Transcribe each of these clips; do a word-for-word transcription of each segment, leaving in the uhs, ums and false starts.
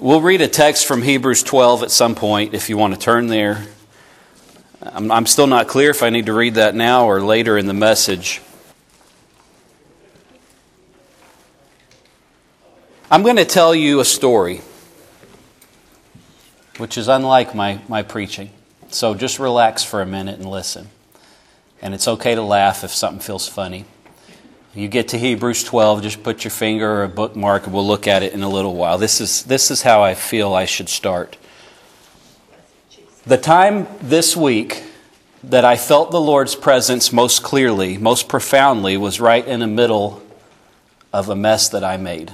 We'll read a text from Hebrews twelve at some point if you want to turn there. I'm, I'm still not clear if I need to read that now or later in the message. I'm going to tell you a story, which is unlike my, my preaching. So just relax for a minute and listen. And it's okay to laugh if something feels funny. You get to Hebrews twelve, just put your finger or a bookmark, and we'll look at it in a little while. This is, this is how I feel I should start. The time this week that I felt the Lord's presence most clearly, most profoundly, was right in the middle of a mess that I made.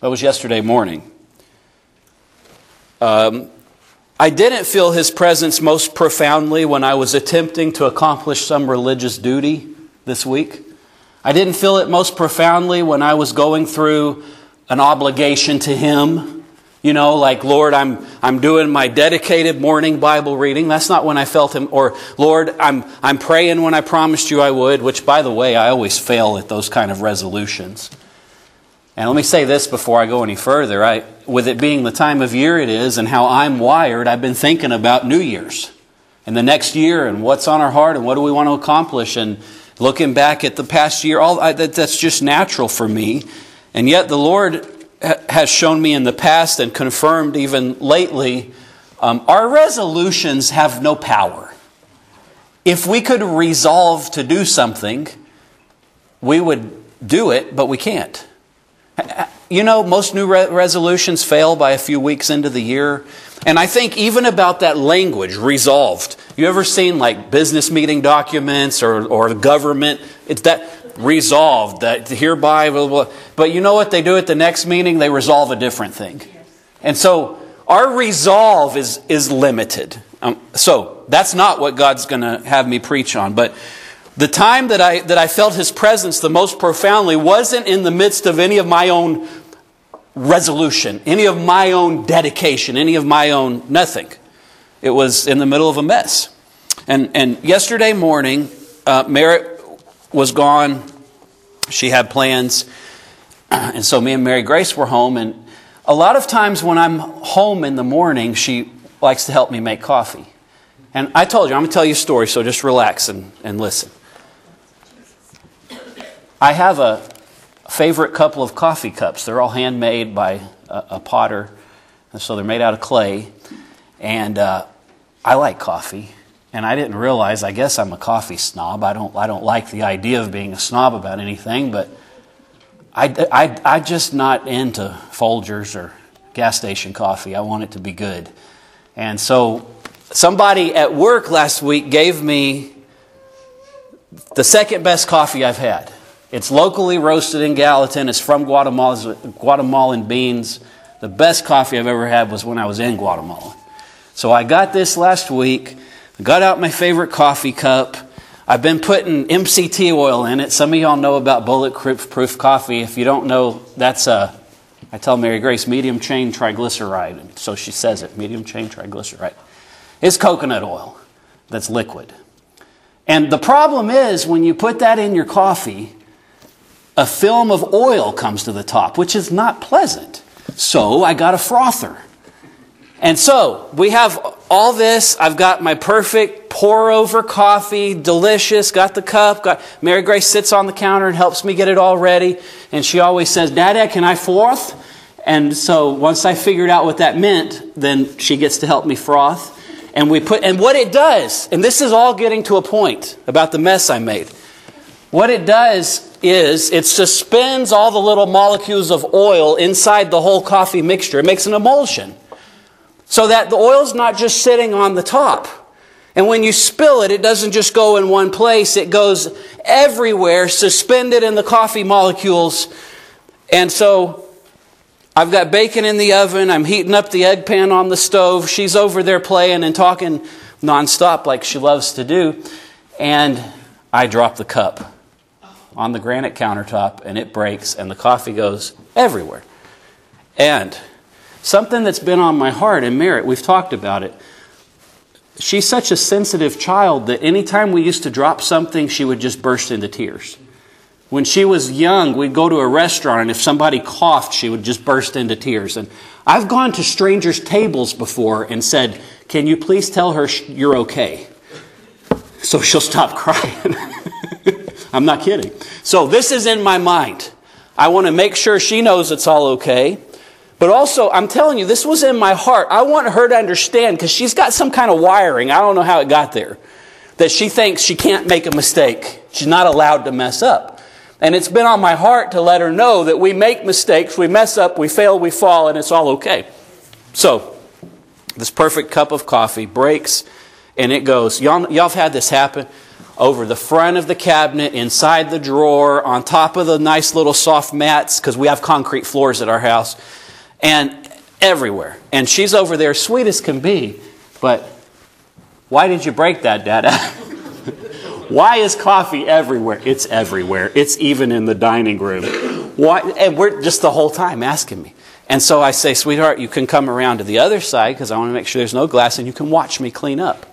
That was yesterday morning. Um, I didn't feel His presence most profoundly when I was attempting to accomplish some religious duty this week. I didn't feel it most profoundly when I was going through an obligation to Him. You know, like, Lord, I'm I'm doing my dedicated morning Bible reading. That's not when I felt Him. Or, Lord, I'm I'm praying when I promised you I would, which, by the way, I always fail at those kind of resolutions. And let me say this before I go any further. I, with it being the time of year it is and how I'm wired, I've been thinking about New Year's and the next year and what's on our heart and what do we want to accomplish. And looking back at the past year, all I, that, that's just natural for me. And yet the Lord ha- has shown me in the past and confirmed even lately, um, our resolutions have no power. If we could resolve to do something, we would do it, but we can't. You know, most new re- resolutions fail by a few weeks into the year. And I think even about that language, resolved. You ever seen like business meeting documents or, or government? It's that resolved, that hereby, blah, blah. But you know what they do at the next meeting? They resolve a different thing. And so our resolve is, is limited. Um, so that's not what God's going to have me preach on. But the time that I that I felt His presence the most profoundly wasn't in the midst of any of my own resolution, any of my own dedication, any of my own nothing. It was in the middle of a mess. And and yesterday morning, uh, Merritt was gone. She had plans. And so me and Mary Grace were home. And a lot of times when I'm home in the morning, she likes to help me make coffee. And I told you, I'm going to tell you a story, so just relax and, and listen. I have a favorite couple of coffee cups. They're all handmade by a, a potter, and so they're made out of clay. And uh, I like coffee, and I didn't realize. I guess I'm a coffee snob. I don't. I don't like the idea of being a snob about anything, but I, I, I'm just not into Folgers or gas station coffee. I want it to be good, and so somebody at work last week gave me the second best coffee I've had. It's locally roasted in Gallatin. It's from Guatemala, Guatemalan beans. The best coffee I've ever had was when I was in Guatemala. So I got this last week. I got out my favorite coffee cup. I've been putting M C T oil in it. Some of y'all know about Bulletproof Coffee. If you don't know, that's a, I tell Mary Grace, medium chain triglyceride. And so she says it, medium chain triglyceride. It's coconut oil that's liquid. And the problem is when you put that in your coffee, a film of oil comes to the top, which is not pleasant. So I got a frother. And so we have all this. I've got my perfect pour-over coffee, delicious, got the cup. Got Mary Grace sits on the counter and helps me get it all ready. And she always says, Dada, can I froth? And so once I figured out what that meant, then she gets to help me froth. And we put, and what it does, and this is all getting to a point about the mess I made. What it does is it suspends all the little molecules of oil inside the whole coffee mixture. It makes an emulsion so that the oil's not just sitting on the top. And when you spill it, it doesn't just go in one place. It goes everywhere, suspended in the coffee molecules. And so I've got bacon in the oven. I'm heating up the egg pan on the stove. She's over there playing and talking nonstop like she loves to do. And I drop the cup on the granite countertop, and it breaks, and the coffee goes everywhere. And something that's been on my heart, and Merritt, we've talked about it, she's such a sensitive child that anytime we used to drop something, she would just burst into tears. When she was young, we'd go to a restaurant, and if somebody coughed, she would just burst into tears. And I've gone to strangers' tables before and said, "Can you please tell her you're okay, so she'll stop crying?" I'm not kidding. So this is in my mind. I want to make sure she knows it's all okay. But also, I'm telling you, this was in my heart. I want her to understand, because she's got some kind of wiring. I don't know how it got there. That she thinks she can't make a mistake. She's not allowed to mess up. And it's been on my heart to let her know that we make mistakes, we mess up, we fail, we fall, and it's all okay. So, this perfect cup of coffee breaks, and it goes. Y'all, y'all have had this happen? Over the front of the cabinet, inside the drawer, on top of the nice little soft mats, because we have concrete floors at our house, and everywhere. And she's over there, sweet as can be, but why did you break that, Dada? Why is coffee everywhere? It's everywhere. It's even in the dining room. Why? And we're just the whole time asking me. And so I say, sweetheart, you can come around to the other side, because I want to make sure there's no glass, and you can watch me clean up.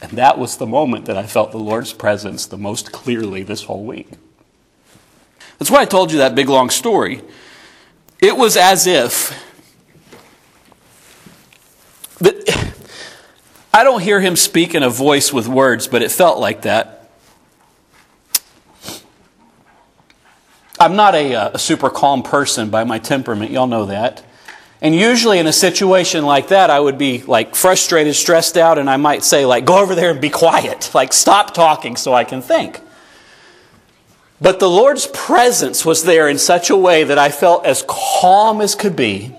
And that was the moment that I felt the Lord's presence the most clearly this whole week. That's why I told you that big, long story. It was as if... I don't hear him speak in a voice with words, but it felt like that. I'm not a, a super calm person by my temperament. Y'all know that. And usually in a situation like that, I would be like frustrated, stressed out, and I might say, like, go over there and be quiet. Like, stop talking so I can think. But the Lord's presence was there in such a way that I felt as calm as could be.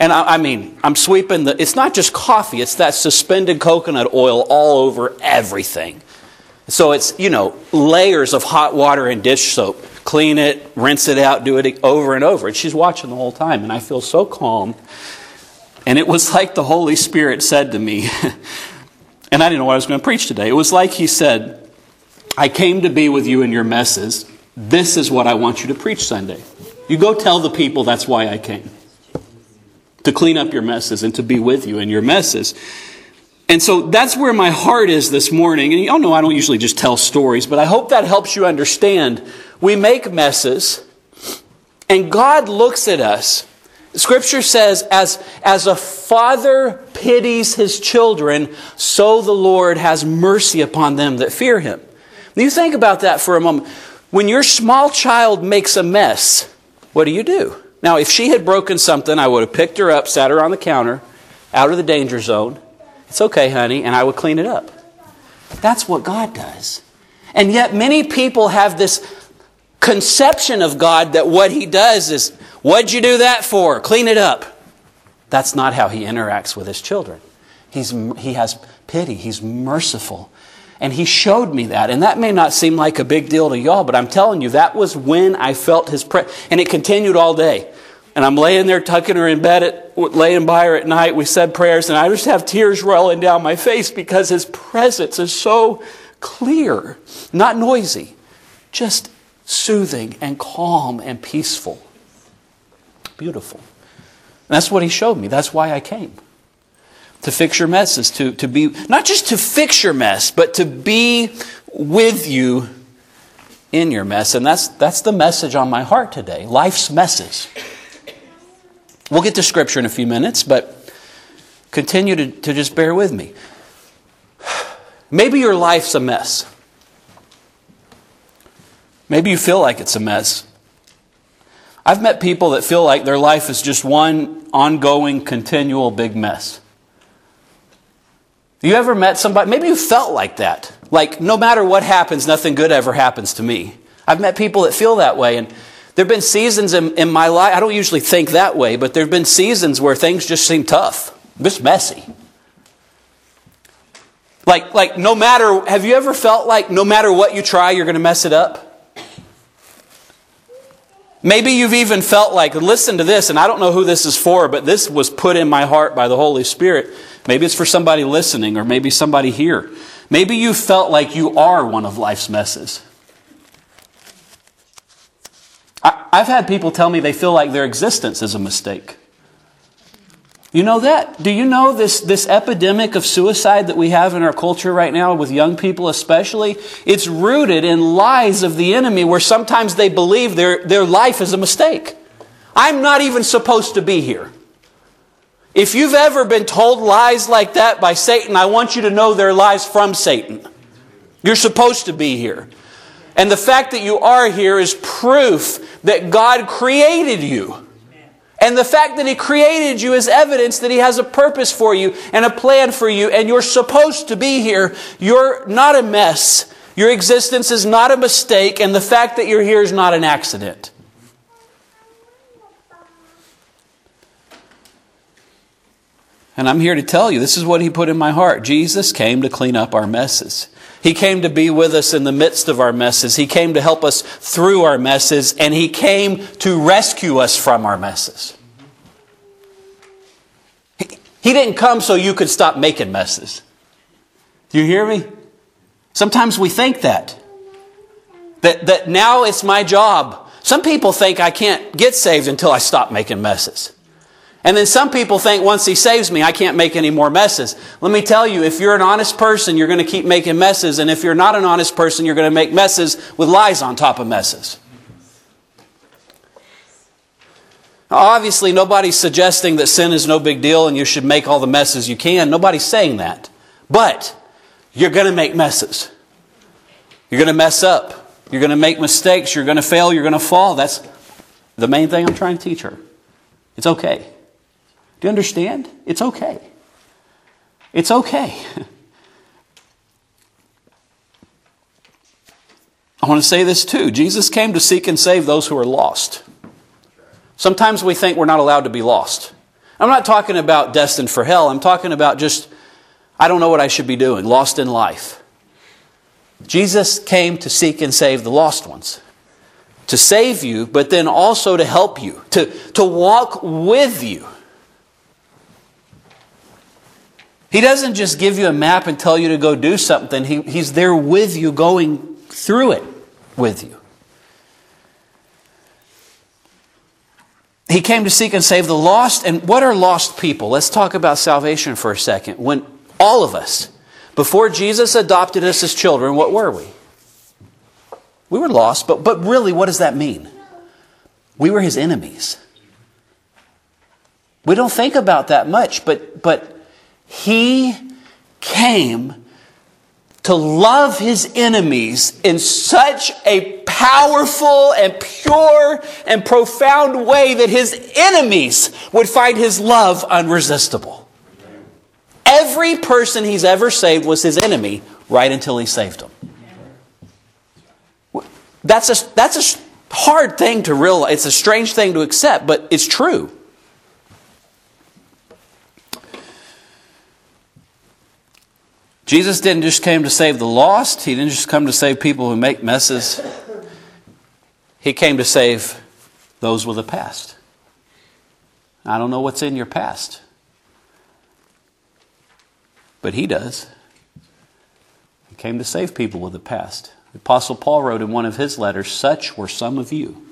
And I, I mean, I'm sweeping the... It's not just coffee. It's that suspended coconut oil all over everything. So it's, you know, layers of hot water and dish soap. Clean it, rinse it out, do it over and over. And she's watching the whole time, and I feel so calm. And it was like the Holy Spirit said to me, and I didn't know what I was going to preach today. It was like he said, I came to be with you in your messes. This is what I want you to preach Sunday. You go tell the people that's why I came. To clean up your messes and to be with you in your messes. And so that's where my heart is this morning. And y'all know I don't usually just tell stories, but I hope that helps you understand. We make messes, and God looks at us. Scripture says, as, as a father pities his children, so the Lord has mercy upon them that fear him. You think about that for a moment. When your small child makes a mess, what do you do? Now, if she had broken something, I would have picked her up, sat her on the counter, out of the danger zone. It's okay, honey, and I would clean it up. That's what God does. And yet many people have this conception of God that what he does is, what'd you do that for? Clean it up. That's not how he interacts with his children. He's, he has pity. He's merciful. And he showed me that. And that may not seem like a big deal to y'all, but I'm telling you, that was when I felt his presence. And it continued all day. And I'm laying there, tucking her in bed, at, laying by her at night. We said prayers, and I just have tears rolling down my face because his presence is so clear. Not noisy, just soothing and calm and peaceful. Beautiful. And that's what he showed me. That's why I came. To fix your messes, to, to be, not just to fix your mess, but to be with you in your mess. And that's that's the message on my heart today. Life's messes. We'll get to Scripture in a few minutes, but continue to, to just bear with me. Maybe your life's a mess. Maybe you feel like it's a mess. I've met people that feel like their life is just one ongoing, continual big mess. You ever met somebody, maybe you felt like that. Like, no matter what happens, nothing good ever happens to me. I've met people that feel that way, and there have been seasons in, in my life, I don't usually think that way, but there have been seasons where things just seem tough, just messy. Like, like no matter, have you ever felt like no matter what you try, you're going to mess it up? Maybe you've even felt like, listen to this, and I don't know who this is for, but this was put in my heart by the Holy Spirit. Maybe it's for somebody listening, or maybe somebody here. Maybe you felt like you are one of life's messes. I've had people tell me they feel like their existence is a mistake. You know that? Do you know this, this epidemic of suicide that we have in our culture right now, with young people especially? It's rooted in lies of the enemy, where sometimes they believe their, their life is a mistake. I'm not even supposed to be here. If you've ever been told lies like that by Satan, I want you to know they're lies from Satan. You're supposed to be here. And the fact that you are here is proof that God created you. And the fact that He created you is evidence that He has a purpose for you and a plan for you, and you're supposed to be here. You're not a mess. Your existence is not a mistake, and the fact that you're here is not an accident. And I'm here to tell you, this is what He put in my heart. Jesus came to clean up our messes. He came to be with us in the midst of our messes. He came to help us through our messes, and He came to rescue us from our messes. He, he didn't come so you could stop making messes. Do you hear me? Sometimes we think that. That, that now it's my job. Some people think I can't get saved until I stop making messes. And then some people think once He saves me, I can't make any more messes. Let me tell you, if you're an honest person, you're going to keep making messes. And if you're not an honest person, you're going to make messes with lies on top of messes. Now, obviously, nobody's suggesting that sin is no big deal and you should make all the messes you can. Nobody's saying that. But you're going to make messes. You're going to mess up. You're going to make mistakes. You're going to fail. You're going to fall. That's the main thing I'm trying to teach her. It's okay. Do you understand? It's okay. It's okay. I want to say this too. Jesus came to seek and save those who are lost. Sometimes we think we're not allowed to be lost. I'm not talking about destined for hell. I'm talking about just, I don't know what I should be doing, lost in life. Jesus came to seek and save the lost ones. To save you, but then also to help you. To, to walk with you. He doesn't just give you a map and tell you to go do something. He, he's there with you, going through it with you. He came to seek and save the lost. And what are lost people? Let's talk about salvation for a second. When all of us, before Jesus adopted us as children, what were we? We were lost, but, but really, what does that mean? We were His enemies. We don't think about that much, but but... He came to love His enemies in such a powerful and pure and profound way that His enemies would find His love unresistible. Every person He's ever saved was His enemy right until He saved them. That's a, that's a hard thing to realize. It's a strange thing to accept, but it's true. Jesus didn't just came to save the lost. He didn't just come to save people who make messes. He came to save those with a past. I don't know what's in your past. But He does. He came to save people with a past. The Apostle Paul wrote in one of his letters, "Such were some of you."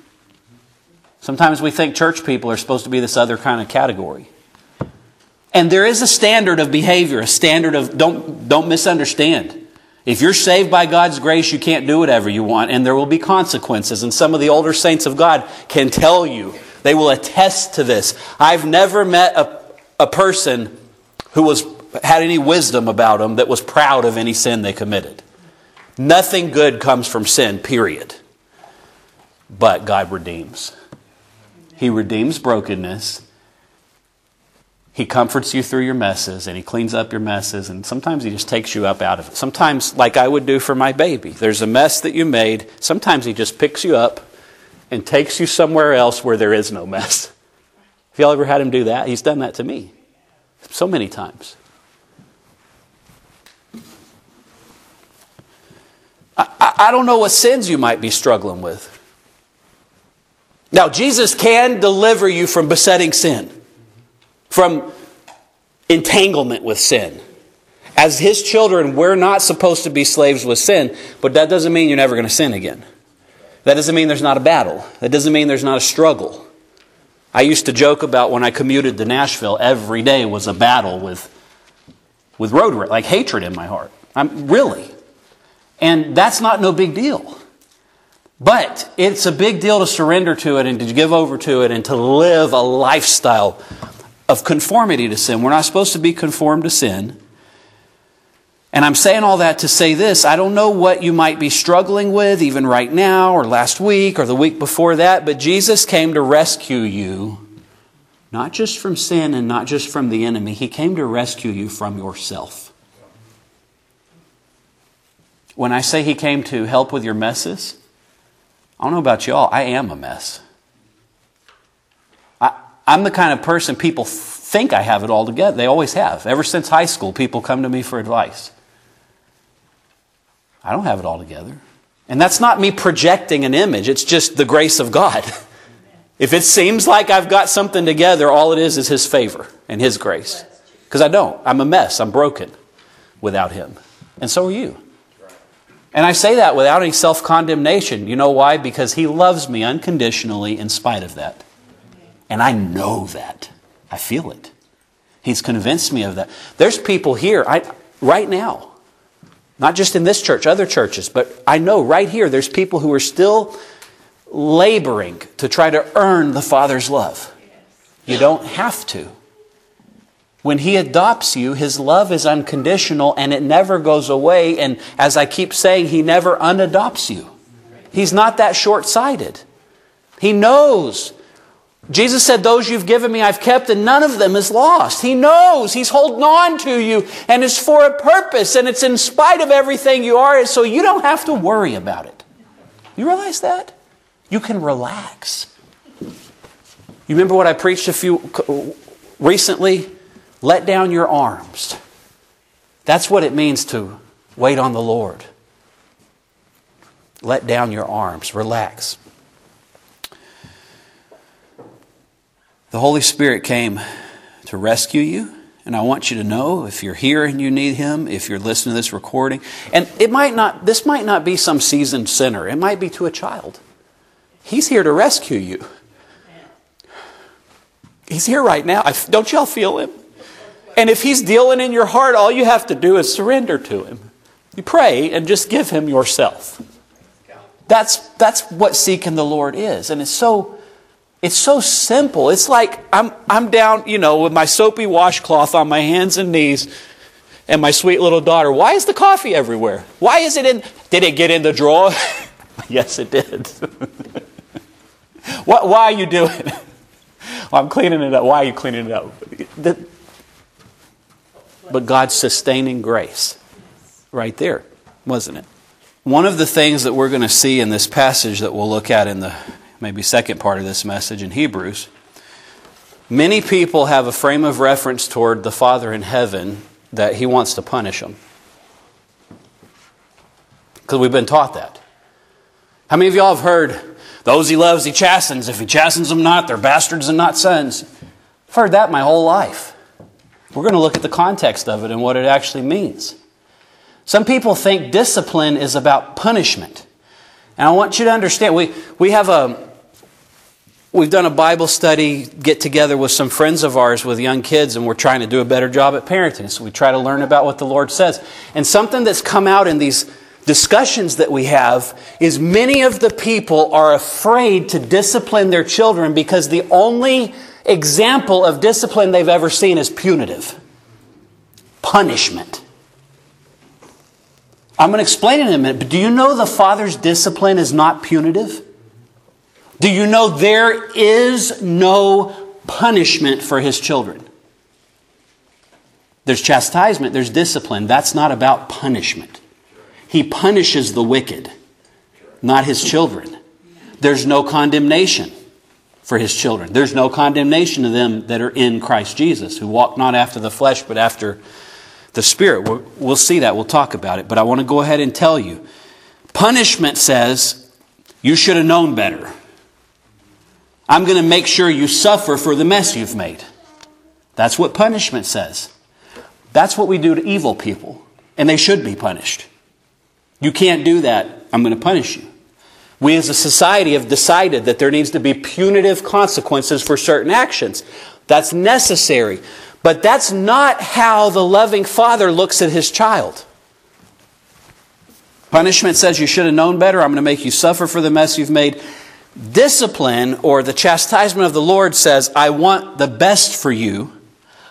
Sometimes we think church people are supposed to be this other kind of category. And there is a standard of behavior, a standard of, don't, don't misunderstand. If you're saved by God's grace, you can't do whatever you want, and there will be consequences. And some of the older saints of God can tell you, they will attest to this. I've never met a, a person who was had any wisdom about them that was proud of any sin they committed. Nothing good comes from sin, period. But God redeems. He redeems brokenness. He comforts you through your messes, and He cleans up your messes, and sometimes He just takes you up out of it. Sometimes, like I would do for my baby, there's a mess that you made. Sometimes He just picks you up and takes you somewhere else where there is no mess. Have y'all ever had Him do that? He's done that to me so many times. I, I, I don't know what sins you might be struggling with. Now, Jesus can deliver you from besetting sin, from entanglement with sin. As His children, we're not supposed to be slaves with sin, but that doesn't mean you're never going to sin again. That doesn't mean there's not a battle. That doesn't mean there's not a struggle. I used to joke about when I commuted to Nashville, every day was a battle with with road rage, like hatred in my heart. I'm really. And that's not no big deal. But it's a big deal to surrender to it and to give over to it and to live a lifestyle of conformity to sin. We're not supposed to be conformed to sin. And I'm saying all that to say this. I don't know what you might be struggling with even right now or last week or the week before that, but Jesus came to rescue you, not just from sin and not just from the enemy. He came to rescue you from yourself. When I say He came to help with your messes, I don't know about y'all, I am a mess. I, I'm the kind of person people think I have it all together. They always have. Ever since high school, people come to me for advice. I don't have it all together. And that's not me projecting an image. It's just the grace of God. If it seems like I've got something together, all it is is His favor and His grace. Because I don't. I'm a mess. I'm broken without Him. And so are you. And I say that without any self-condemnation. You know why? Because He loves me unconditionally in spite of that. And I know that. I feel it. He's convinced me of that. There's people here I, right now, not just in this church, other churches, but I know right here there's people who are still laboring to try to earn the Father's love. You don't have to. When He adopts you, His love is unconditional and it never goes away. And as I keep saying, He never unadopts you. He's not that short-sighted. He knows. Jesus said, those you've given me, I've kept, and none of them is lost. He knows. He's holding on to you, and it's for a purpose, and it's in spite of everything you are, so you don't have to worry about it. You realize that? You can relax. You remember what I preached a few recently? Let down your arms. That's what it means to wait on the Lord. Let down your arms. Relax. The Holy Spirit came to rescue you. And I want you to know, if you're here and you need Him, if you're listening to this recording, and it might not, this might not be some seasoned sinner. It might be to a child. He's here to rescue you. He's here right now. I, don't y'all feel Him? And if He's dealing in your heart, all you have to do is surrender to Him. You pray and just give Him yourself. That's that's what seeking the Lord is. And it's so it's so simple. It's like I'm I'm down, you know, with my soapy washcloth on my hands and knees and my sweet little daughter. Why is the coffee everywhere? Why is it in? Did it get in the drawer? Yes, it did. What, why are you doing it? Well, I'm cleaning it up. Why are you cleaning it up? The, But God's sustaining grace right there, wasn't it? One of the things that we're going to see in this passage that we'll look at in the maybe second part of this message in Hebrews, many people have a frame of reference toward the Father in heaven that He wants to punish them. Because we've been taught that. How many of y'all have heard, those He loves, He chastens. If He chastens them not, they're bastards and not sons. I've heard that my whole life. We're going to look at the context of it and what it actually means. Some people think discipline is about punishment. And I want you to understand, we, we have a, we've done a Bible study, get together with some friends of ours with young kids, and we're trying to do a better job at parenting. So we try to learn about what the Lord says. And something that's come out in these discussions that we have is many of the people are afraid to discipline their children because the only example of discipline they've ever seen is punitive. Punishment. I'm going to explain it in a minute, but do you know the Father's discipline is not punitive? Do you know there is no punishment for His children? There's chastisement, there's discipline. That's not about punishment. He punishes the wicked, not His children. There's no condemnation for His children. There's no condemnation to them that are in Christ Jesus, who walk not after the flesh, but after the Spirit. We're, we'll see that. We'll talk about it. But I want to go ahead and tell you. Punishment says, you should have known better. I'm going to make sure you suffer for the mess you've made. That's what punishment says. That's what we do to evil people. And they should be punished. You can't do that. I'm going to punish you. We as a society have decided that there needs to be punitive consequences for certain actions. That's necessary. But that's not how the loving father looks at his child. Punishment says you should have known better. I'm going to make you suffer for the mess you've made. Discipline, or the chastisement of the Lord, says I want the best for you.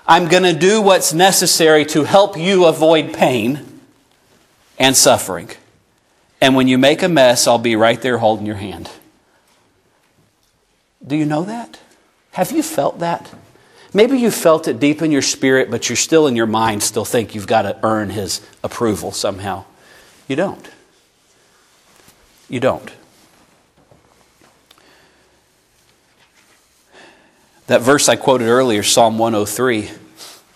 I'm going to do what's necessary to help you avoid pain and suffering. And when you make a mess, I'll be right there holding your hand. Do you know that? Have you felt that? Maybe you felt it deep in your spirit, but you're still in your mind, still think you've got to earn his approval somehow. You don't. You don't. That verse I quoted earlier, Psalm one oh three,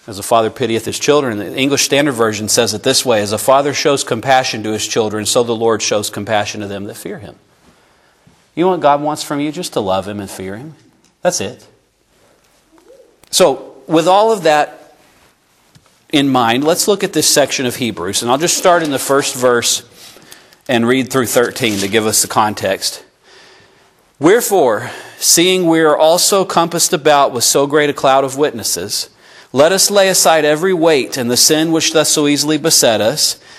as a father pitieth his children, the English Standard Version says it this way, as a father shows compassion to his children, so the Lord shows compassion to them that fear him. You know what God wants from you? Just to love him and fear him. That's it. So, with all of that in mind, let's look at this section of Hebrews. And I'll just start in the first verse and read through thirteen to give us the context. Wherefore, seeing we are also compassed about with so great a cloud of witnesses, let us lay aside every weight and the sin which doth so easily beset us,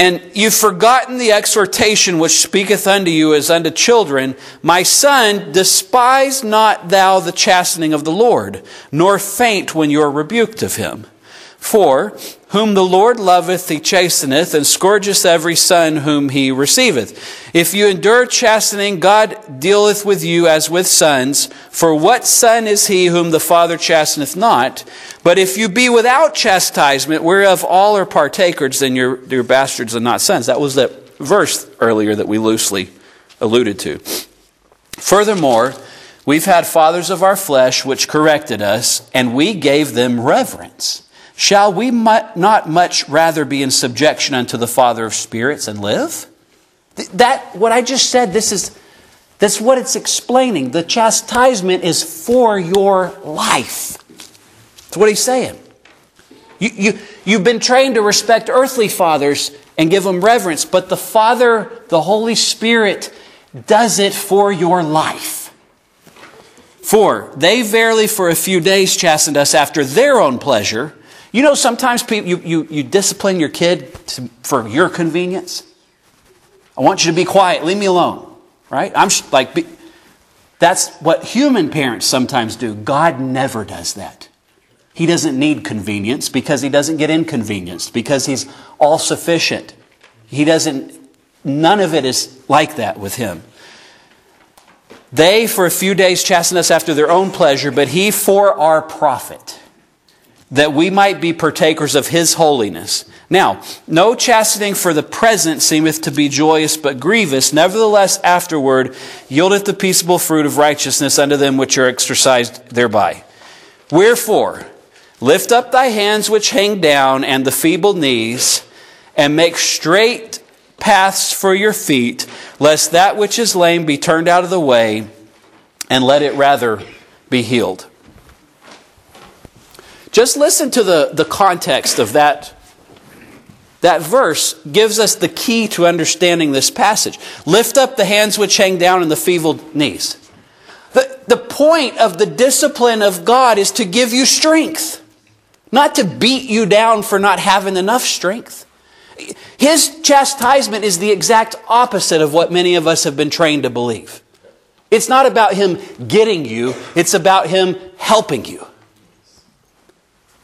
and you've forgotten the exhortation which speaketh unto you as unto children, my son, despise not thou the chastening of the Lord, nor faint when you are rebuked of him. For whom the Lord loveth, he chasteneth, and scourgeth every son whom he receiveth. If you endure chastening, God dealeth with you as with sons. For what son is he whom the Father chasteneth not? But if you be without chastisement, whereof all are partakers, then you're, you're bastards and not sons. That was that verse earlier that we loosely alluded to. Furthermore, we've had fathers of our flesh which corrected us, and we gave them reverence. Shall we not much rather be in subjection unto the Father of spirits and live? That, what I just said, this is that's what it's explaining. The chastisement is for your life. That's what he's saying. You, you, you've been trained to respect earthly fathers and give them reverence, but the Father, the Holy Spirit, does it for your life. For they verily for a few days chastened us after their own pleasure. You know, sometimes people, you, you, you discipline your kid to, for your convenience. I want you to be quiet. Leave me alone. Right? I'm like, be, that's what human parents sometimes do. God never does that. He doesn't need convenience because he doesn't get inconvenienced, because he's all sufficient. He doesn't, none of it is like that with him. They for a few days chasten us after their own pleasure, but he for our profit, that we might be partakers of his holiness. Now, no chastening for the present seemeth to be joyous but grievous. Nevertheless, afterward yieldeth the peaceable fruit of righteousness unto them which are exercised thereby. Wherefore, lift up thy hands which hang down and the feeble knees, and make straight paths for your feet, lest that which is lame be turned out of the way, and let it rather be healed. Just listen to the, the context of that. That verse gives us the key to understanding this passage. Lift up the hands which hang down and the feeble knees. The, the point of the discipline of God is to give you strength, not to beat you down for not having enough strength. His chastisement is the exact opposite of what many of us have been trained to believe. It's not about him getting you, it's about him helping you.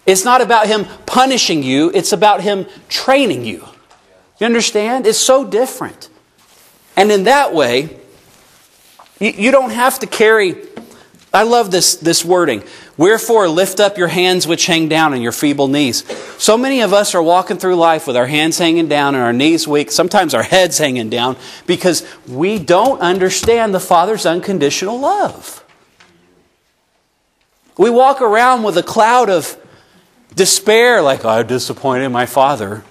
It's not about him punishing you. It's about him training you. You understand? It's so different. And in that way, you, you don't have to carry... I love this, this wording. Wherefore, lift up your hands which hang down and your feeble knees. So many of us are walking through life with our hands hanging down and our knees weak, sometimes our heads hanging down, because we don't understand the Father's unconditional love. We walk around with a cloud of despair, like, oh, I disappointed my father.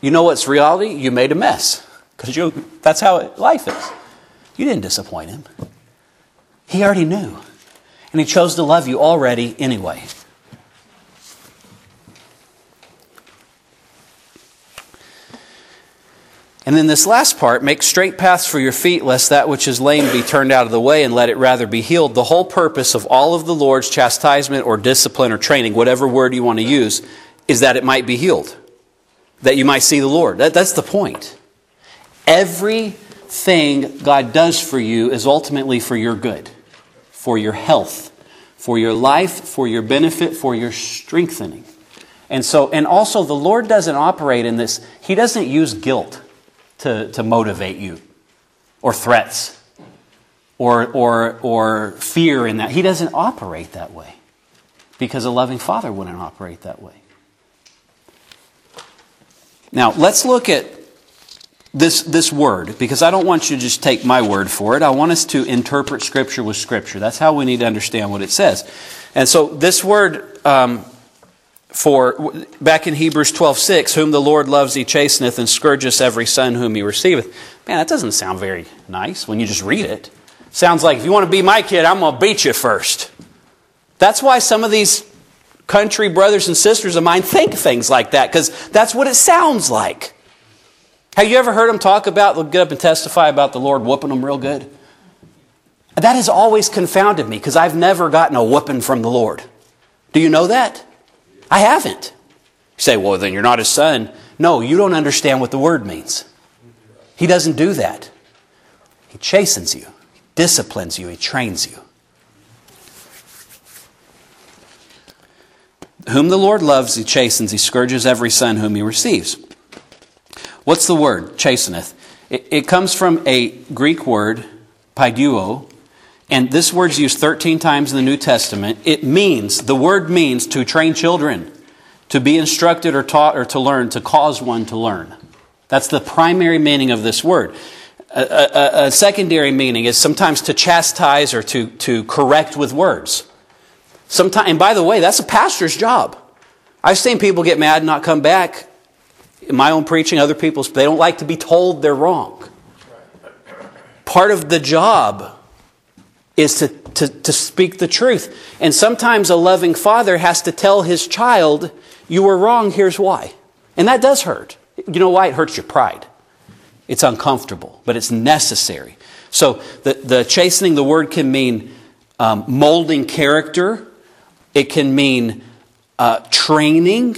You know what's reality? You made a mess. Because you that's how it, life is. You didn't disappoint him. He already knew. And he chose to love you already anyway. And then this last part, make straight paths for your feet, lest that which is lame be turned out of the way, and let it rather be healed. The whole purpose of all of the Lord's chastisement or discipline or training, whatever word you want to use, is that it might be healed, that you might see the Lord. That, that's the point. Everything God does for you is ultimately for your good, for your health, for your life, for your benefit, for your strengthening. And so, and also the Lord doesn't operate in this. He doesn't use guilt to, to motivate you, or threats, or, or, or fear in that. He doesn't operate that way, because a loving father wouldn't operate that way. Now, let's look at this, this word, because I don't want you to just take my word for it. I want us to interpret Scripture with Scripture. That's how we need to understand what it says. And so this word... Um, For back in Hebrews twelve six, whom the Lord loves, he chasteneth, and scourgeth every son whom he receiveth. Man, that doesn't sound very nice when you just read it. Sounds like, if you want to be my kid, I'm going to beat you first. That's why some of these country brothers and sisters of mine think things like that, because that's what it sounds like. Have you ever heard them talk about, they'll get up and testify about the Lord whooping them real good? That has always confounded me, because I've never gotten a whooping from the Lord. Do you know that? I haven't. You say, well, then you're not his son. No, you don't understand what the word means. He doesn't do that. He chastens you. He disciplines you. He trains you. Whom the Lord loves, he chastens. He scourges every son whom he receives. What's the word, chasteneth? It, it comes from a Greek word, paiduo. And this word's used thirteen times in the New Testament. It means, the word means to train children, to be instructed or taught or to learn, to cause one to learn. That's the primary meaning of this word. A, a, a secondary meaning is sometimes to chastise or to, to correct with words. Sometimes, and by the way, that's a pastor's job. I've seen people get mad and not come back. In my own preaching, other people's, they don't like to be told they're wrong. Part of the job is to, to, to speak the truth. And sometimes a loving father has to tell his child, you were wrong, here's why. And that does hurt. You know why? It hurts your pride. It's uncomfortable, but it's necessary. So the, the chastening, the word can mean um, molding character. It can mean uh, training.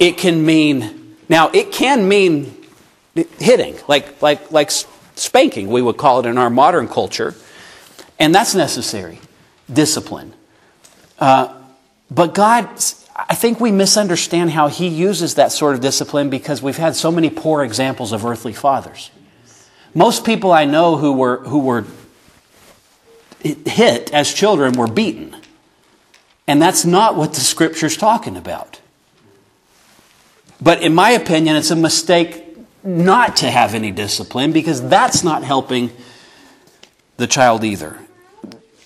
It can mean, now it can mean hitting, like, like, like spanking, we would call it in our modern culture. And that's necessary, discipline. Uh, but God, I think we misunderstand how he uses that sort of discipline, because we've had so many poor examples of earthly fathers. Most people I know who were who were hit as children were beaten. And that's not what the Scripture's talking about. But in my opinion, it's a mistake not to have any discipline, because that's not helping the child either.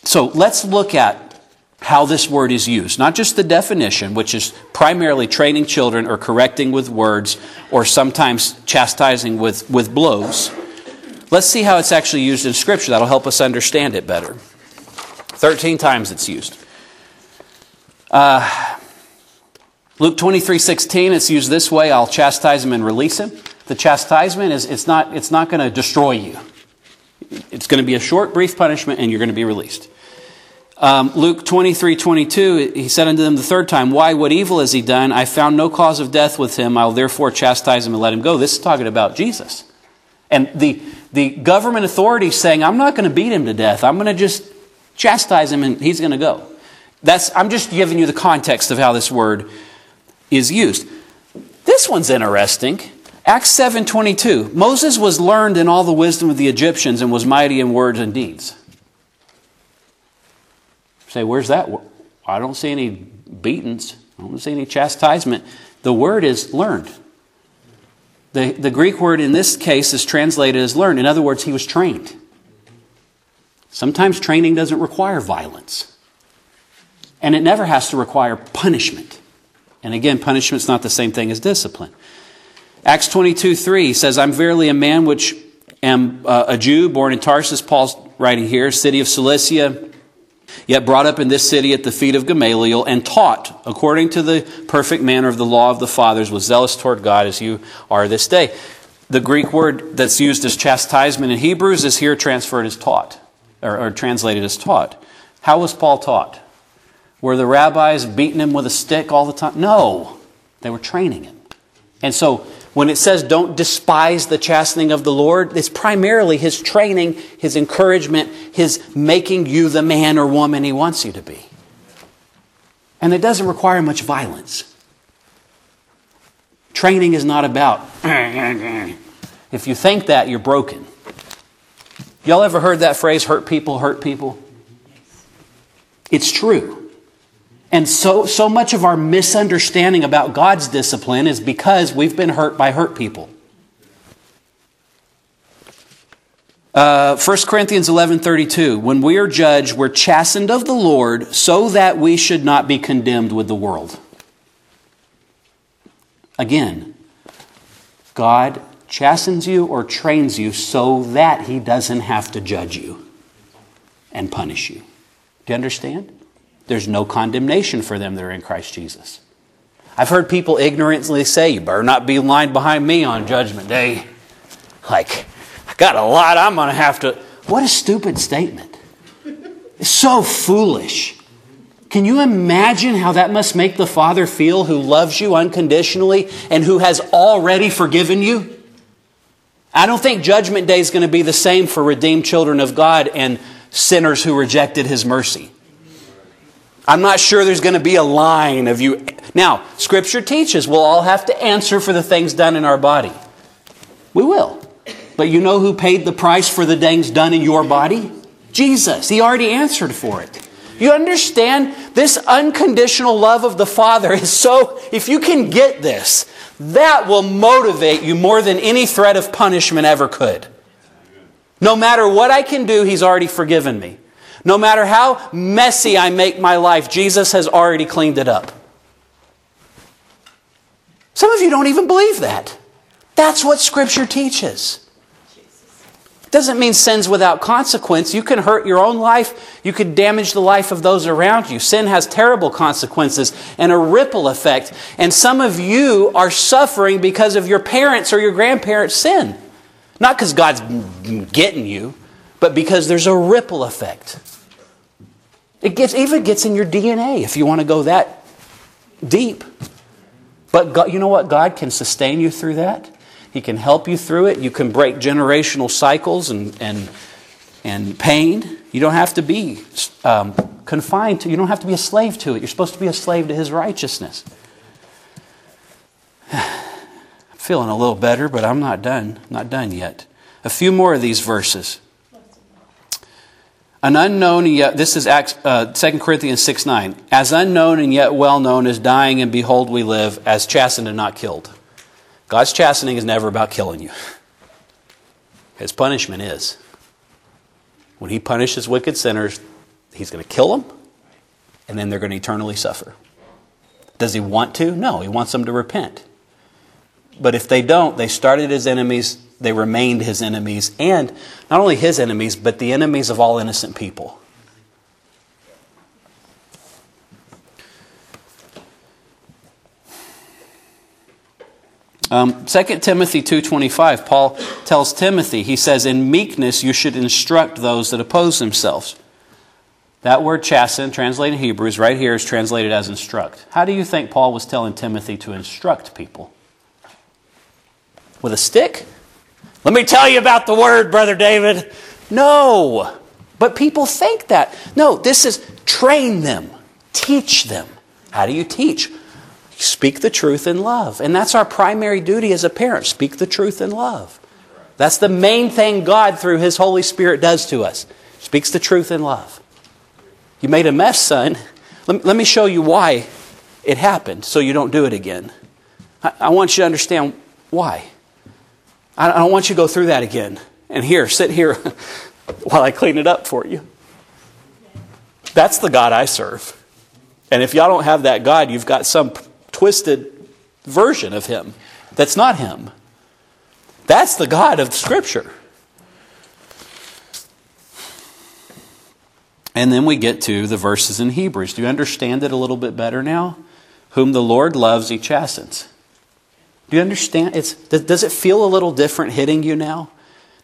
So let's look at how this word is used. Not just the definition, which is primarily training children or correcting with words or sometimes chastising with, with blows. Let's see how it's actually used in Scripture. That'll help us understand it better. thirteen times it's used. Uh, Luke twenty-three sixteen, it's used this way, I'll chastise him and release him. The chastisement is it's not, it's not going to destroy you. It's going to be a short, brief punishment, and you're going to be released. Um, Luke twenty-three twenty-two, he said unto them the third time, why, what evil has he done? I found no cause of death with him. I will therefore chastise him and let him go. This is talking about Jesus. And the, the government authority saying, I'm not going to beat him to death. I'm going to just chastise him, and he's going to go. That's, I'm just giving you the context of how this word is used. This one's interesting. Acts seven twenty-two, Moses was learned in all the wisdom of the Egyptians and was mighty in words and deeds. You say, where's that? I don't see any beatings. I don't see any chastisement. The word is learned. The, the Greek word in this case is translated as learned. In other words, he was trained. Sometimes training doesn't require violence. And it never has to require punishment. And again, punishment's not the same thing as discipline. Acts twenty-two three says, I'm verily a man which am uh, a Jew, born in Tarsus, Paul's writing here, city of Cilicia, yet brought up in this city at the feet of Gamaliel, and taught according to the perfect manner of the law of the fathers, was zealous toward God as you are this day. The Greek word that's used as chastisement in Hebrews is here transferred as taught, or, or translated as taught. How was Paul taught? Were the rabbis beating him with a stick all the time? No, they were training him. And so when it says don't despise the chastening of the Lord, it's primarily his training, his encouragement, his making you the man or woman he wants you to be. And it doesn't require much violence. Training is not about, if you think that, you're broken. Y'all ever heard that phrase, hurt people, hurt people? It's true. And so, so much of our misunderstanding about God's discipline is because we've been hurt by hurt people. Uh, First Corinthians eleven thirty-two, when we are judged, we're chastened of the Lord so that we should not be condemned with the world. Again, God chastens you or trains you so that he doesn't have to judge you and punish you. Do you understand? There's no condemnation for them that are in Christ Jesus. I've heard people ignorantly say, you better not be lying behind me on Judgment Day. Like, I got a lot I'm going to have to... What a stupid statement. It's so foolish. Can you imagine how that must make the Father feel who loves you unconditionally and who has already forgiven you? I don't think Judgment Day is going to be the same for redeemed children of God and sinners who rejected his mercy. I'm not sure there's going to be a line of you. Now, Scripture teaches we'll all have to answer for the things done in our body. We will. But you know who paid the price for the things done in your body? Jesus. He already answered for it. You understand? This unconditional love of the Father is so... If you can get this, that will motivate you more than any threat of punishment ever could. No matter what I can do, he's already forgiven me. No matter how messy I make my life, Jesus has already cleaned it up. Some of you don't even believe that. That's what Scripture teaches. It doesn't mean sin's without consequence. You can hurt your own life. You can damage the life of those around you. Sin has terrible consequences and a ripple effect. And some of you are suffering because of your parents' or your grandparents' sin. Not because God's getting you, but because there's a ripple effect. It gets, even gets in your D N A if you want to go that deep. But God, you know what? God can sustain you through that. He can help you through it. You can break generational cycles and and, and pain. You don't have to be um, confined to. You don't have to be a slave to it. You're supposed to be a slave to his righteousness. I'm feeling a little better, but I'm not done. Not done yet. A few more of these verses. An unknown, and yet, this is Acts, uh, Second Corinthians six nine. As unknown and yet well known, as dying and behold we live, as chastened and not killed. God's chastening is never about killing you. His punishment is. When he punishes wicked sinners, he's going to kill them, and then they're going to eternally suffer. Does he want to? No, he wants them to repent. But if they don't, they started his enemies. They remained his enemies, and not only his enemies, but the enemies of all innocent people. Um, Second Timothy two twenty-five, Paul tells Timothy, he says, in meekness you should instruct those that oppose themselves. That word chasten, translated in Hebrews, right here is translated as instruct. How do you think Paul was telling Timothy to instruct people? With a stick? Let me tell you about the word, Brother David. No, but people think that. No, this is train them, teach them. How do you teach? Speak the truth in love. And that's our primary duty as a parent. Speak the truth in love. That's the main thing God, through his Holy Spirit, does to us. Speaks the truth in love. You made a mess, son. Let me show you why it happened so you don't do it again. I want you to understand why. I don't want you to go through that again. And here, sit here. while I clean it up for you. That's the God I serve. And if y'all don't have that God, you've got some twisted version of him that's not him. That's the God of Scripture. And then we get to the verses in Hebrews. Do you understand it a little bit better now? Whom the Lord loves, he chastens. Do you understand? It's, does it feel a little different hitting you now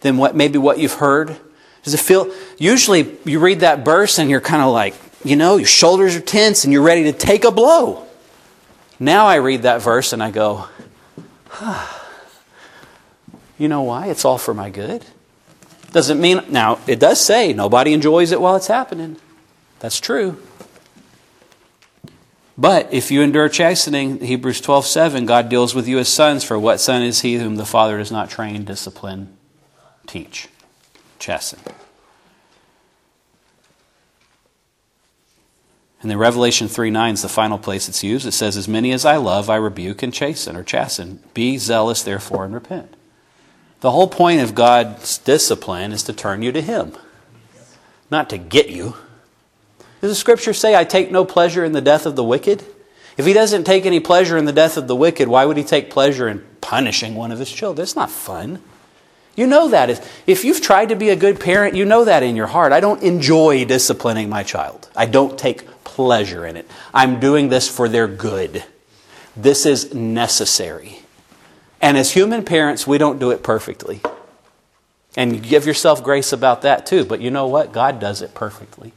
than what maybe what you've heard? Does it feel? Usually you read that verse and you're kind of like, you know, your shoulders are tense and you're ready to take a blow. Now I read that verse and I go, huh, you know why? It's all for my good. Doesn't mean, now it does say nobody enjoys it while it's happening. That's true. But if you endure chastening, Hebrews twelve seven, God deals with you as sons, for what son is he whom the Father does not train, discipline, teach, chasten? And then Revelation three nine is the final place it's used. It says, as many as I love, I rebuke and chasten or chasten. Be zealous, therefore, and repent. The whole point of God's discipline is to turn you to him, not to get you. Does the Scripture say, I take no pleasure in the death of the wicked? If he doesn't take any pleasure in the death of the wicked, why would he take pleasure in punishing one of his children? It's not fun. You know that. If, if you've tried to be a good parent, you know that in your heart. I don't enjoy disciplining my child. I don't take pleasure in it. I'm doing this for their good. This is necessary. And as human parents, we don't do it perfectly. And you give yourself grace about that too. But you know what? God does it perfectly.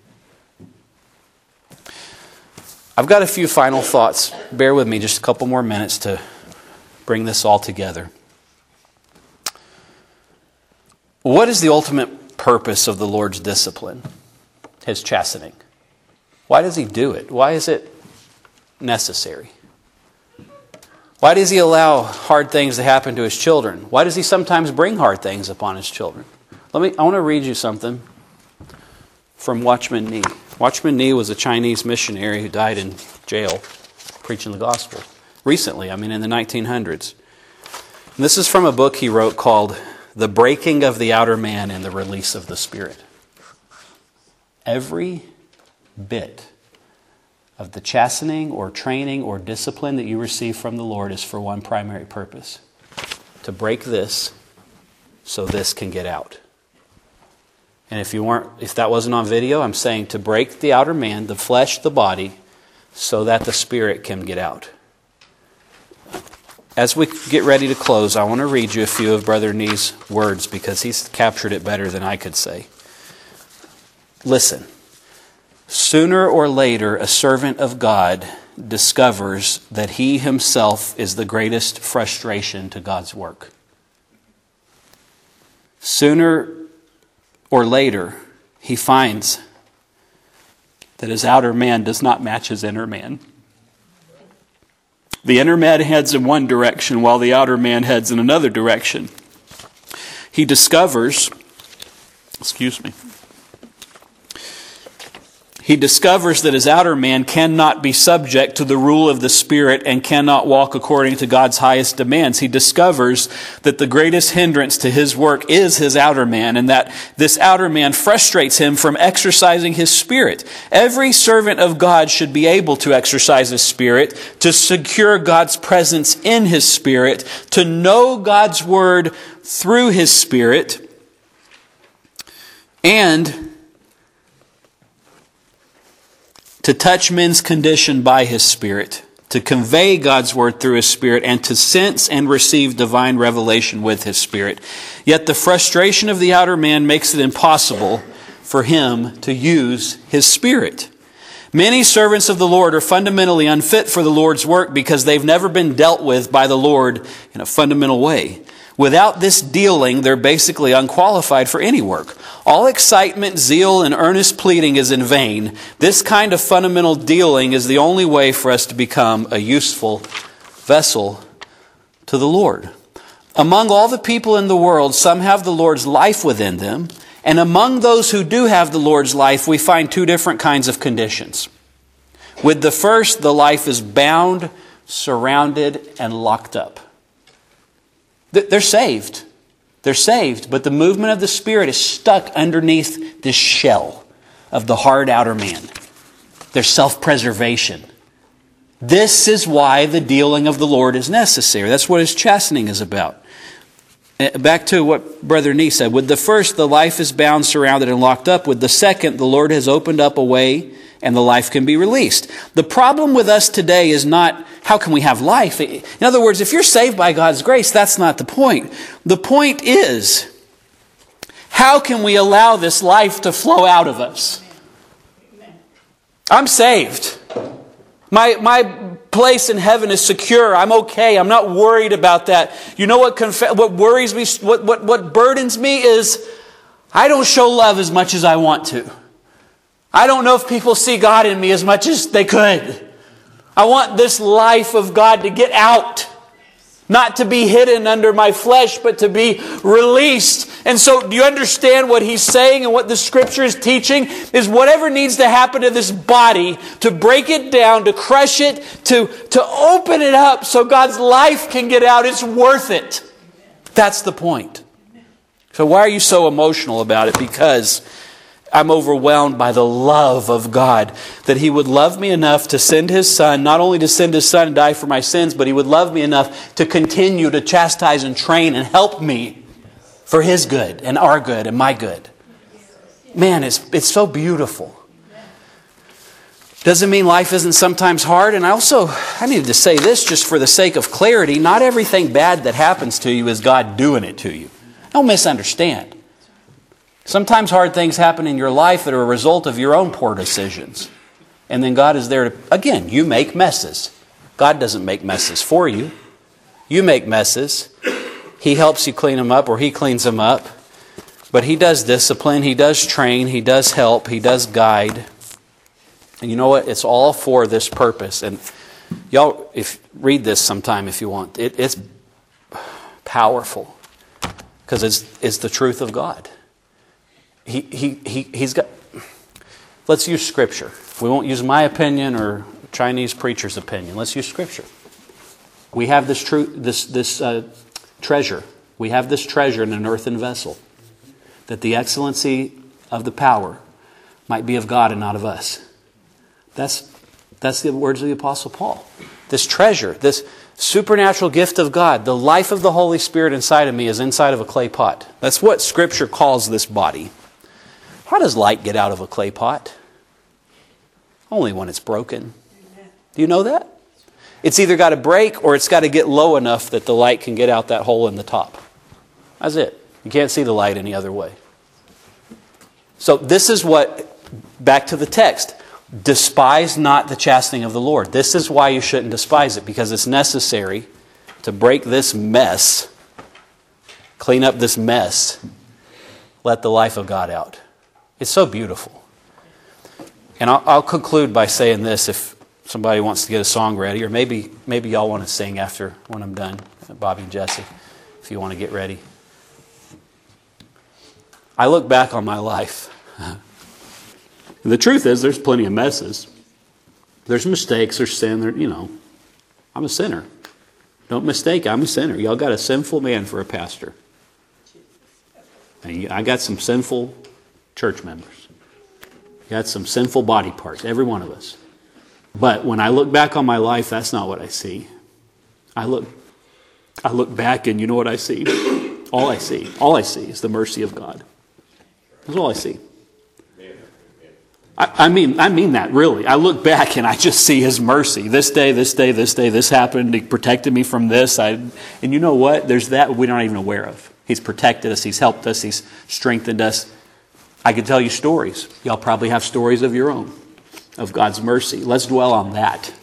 I've got a few final thoughts. Bear with me just a couple more minutes to bring this all together. What is the ultimate purpose of the Lord's discipline? His chastening. Why does he do it? Why is it necessary? Why does he allow hard things to happen to his children? Why does he sometimes bring hard things upon his children? Let me. I want to read you something from Watchman Nee. Watchman Nee was a Chinese missionary who died in jail preaching the gospel recently, I mean in the nineteen hundreds. And this is from a book he wrote called The Breaking of the Outer Man and the Release of the Spirit. Every bit of the chastening or training or discipline that you receive from the Lord is for one primary purpose, to break this so this can get out. And if you weren't, if that wasn't on video, I'm saying to break the outer man, the flesh, the body, so that the spirit can get out. As we get ready to close, I want to read you a few of Brother Nee's words because he's captured it better than I could say. Listen. Sooner or later, a servant of God discovers that he himself is the greatest frustration to God's work. Sooner or later, he finds that his outer man does not match his inner man. The inner man heads in one direction while the outer man heads in another direction. He discovers, excuse me, he discovers that his outer man cannot be subject to the rule of the Spirit and cannot walk according to God's highest demands. He discovers that the greatest hindrance to his work is his outer man, and that this outer man frustrates him from exercising his spirit. Every servant of God should be able to exercise his spirit, to secure God's presence in his spirit, to know God's word through his spirit, and to touch men's condition by his Spirit, to convey God's word through his Spirit, and to sense and receive divine revelation with his Spirit. Yet the frustration of the outer man makes it impossible for him to use his Spirit. Many servants of the Lord are fundamentally unfit for the Lord's work because they've never been dealt with by the Lord in a fundamental way. Without this dealing, they're basically unqualified for any work. All excitement, zeal, and earnest pleading is in vain. This kind of fundamental dealing is the only way for us to become a useful vessel to the Lord. Among all the people in the world, some have the Lord's life within them. And among those who do have the Lord's life, we find two different kinds of conditions. With the first, the life is bound, surrounded, and locked up. They're saved. They're saved, but the movement of the Spirit is stuck underneath this shell of the hard outer man. Their self-preservation. This is why the dealing of the Lord is necessary. That's what his chastening is about. Back to what Brother Nee said. With the first, the life is bound, surrounded, and locked up. With the second, the Lord has opened up a way and the life can be released. The problem with us today is not how can we have life. In other words, if you're saved by God's grace, that's not the point. The point is, how can we allow this life to flow out of us? I'm saved. My my place in heaven is secure. I'm okay. I'm not worried about that. You know what conf- what worries me, what, what, what burdens me is I don't show love as much as I want to. I don't know if people see God in me as much as they could. I want this life of God to get out. Not to be hidden under my flesh, but to be released. And so, do you understand what he's saying and what the Scripture is teaching? Is whatever needs to happen to this body, to break it down, to crush it, to, to open it up so God's life can get out, it's worth it. That's the point. So why are you so emotional about it? Because I'm overwhelmed by the love of God, that he would love me enough to send his son, not only to send his son and die for my sins, but he would love me enough to continue to chastise and train and help me for his good and our good and my good. Man, it's it's so beautiful. Doesn't mean life isn't sometimes hard. And I also, I needed to say this just for the sake of clarity. Not everything bad that happens to you is God doing it to you. Don't misunderstand. Sometimes hard things happen in your life that are a result of your own poor decisions. And then God is there to, again, you make messes. God doesn't make messes for you. You make messes. He helps you clean them up, or he cleans them up. But he does discipline, he does train, he does help, he does guide. And you know what? It's all for this purpose. And y'all, if read this sometime if you want. It, it's powerful because it's it's the truth of God. He, he, he, he's got, let's use Scripture. We won't use my opinion or Chinese preacher's opinion. Let's use Scripture. We have this truth, this, this uh, treasure. We have this treasure in an earthen vessel, that the excellency of the power might be of God and not of us. That's, that's the words of the Apostle Paul. This treasure, this supernatural gift of God, the life of the Holy Spirit inside of me is inside of a clay pot. That's what Scripture calls this body. How does light get out of a clay pot? Only when it's broken. Do you know that? It's either got to break or it's got to get low enough that the light can get out that hole in the top. That's it. You can't see the light any other way. So this is what, back to the text, despise not the chastening of the Lord. This is why you shouldn't despise it, because it's necessary to break this mess, clean up this mess, let the life of God out. It's so beautiful. And I'll, I'll conclude by saying this, if somebody wants to get a song ready, or maybe maybe y'all want to sing after when I'm done, Bobby and Jesse, if you want to get ready. I look back on my life. And the truth is, there's plenty of messes. There's mistakes, there's sin, there, you know. I'm a sinner. Don't mistake, I'm a sinner. Y'all got a sinful man for a pastor. And I got some sinful church members. Got some sinful body parts, every one of us. But when I look back on my life, that's not what I see. I look I look back and you know what I see? All I see, all I see is the mercy of God. That's all I see. I, I mean I mean that, really. I look back and I just see his mercy. This day, this day, this day, this happened. He protected me from this. I, and you know what? There's that we're not even aware of. He's protected us. He's helped us. He's strengthened us. I could tell you stories. Y'all probably have stories of your own, of God's mercy. Let's dwell on that.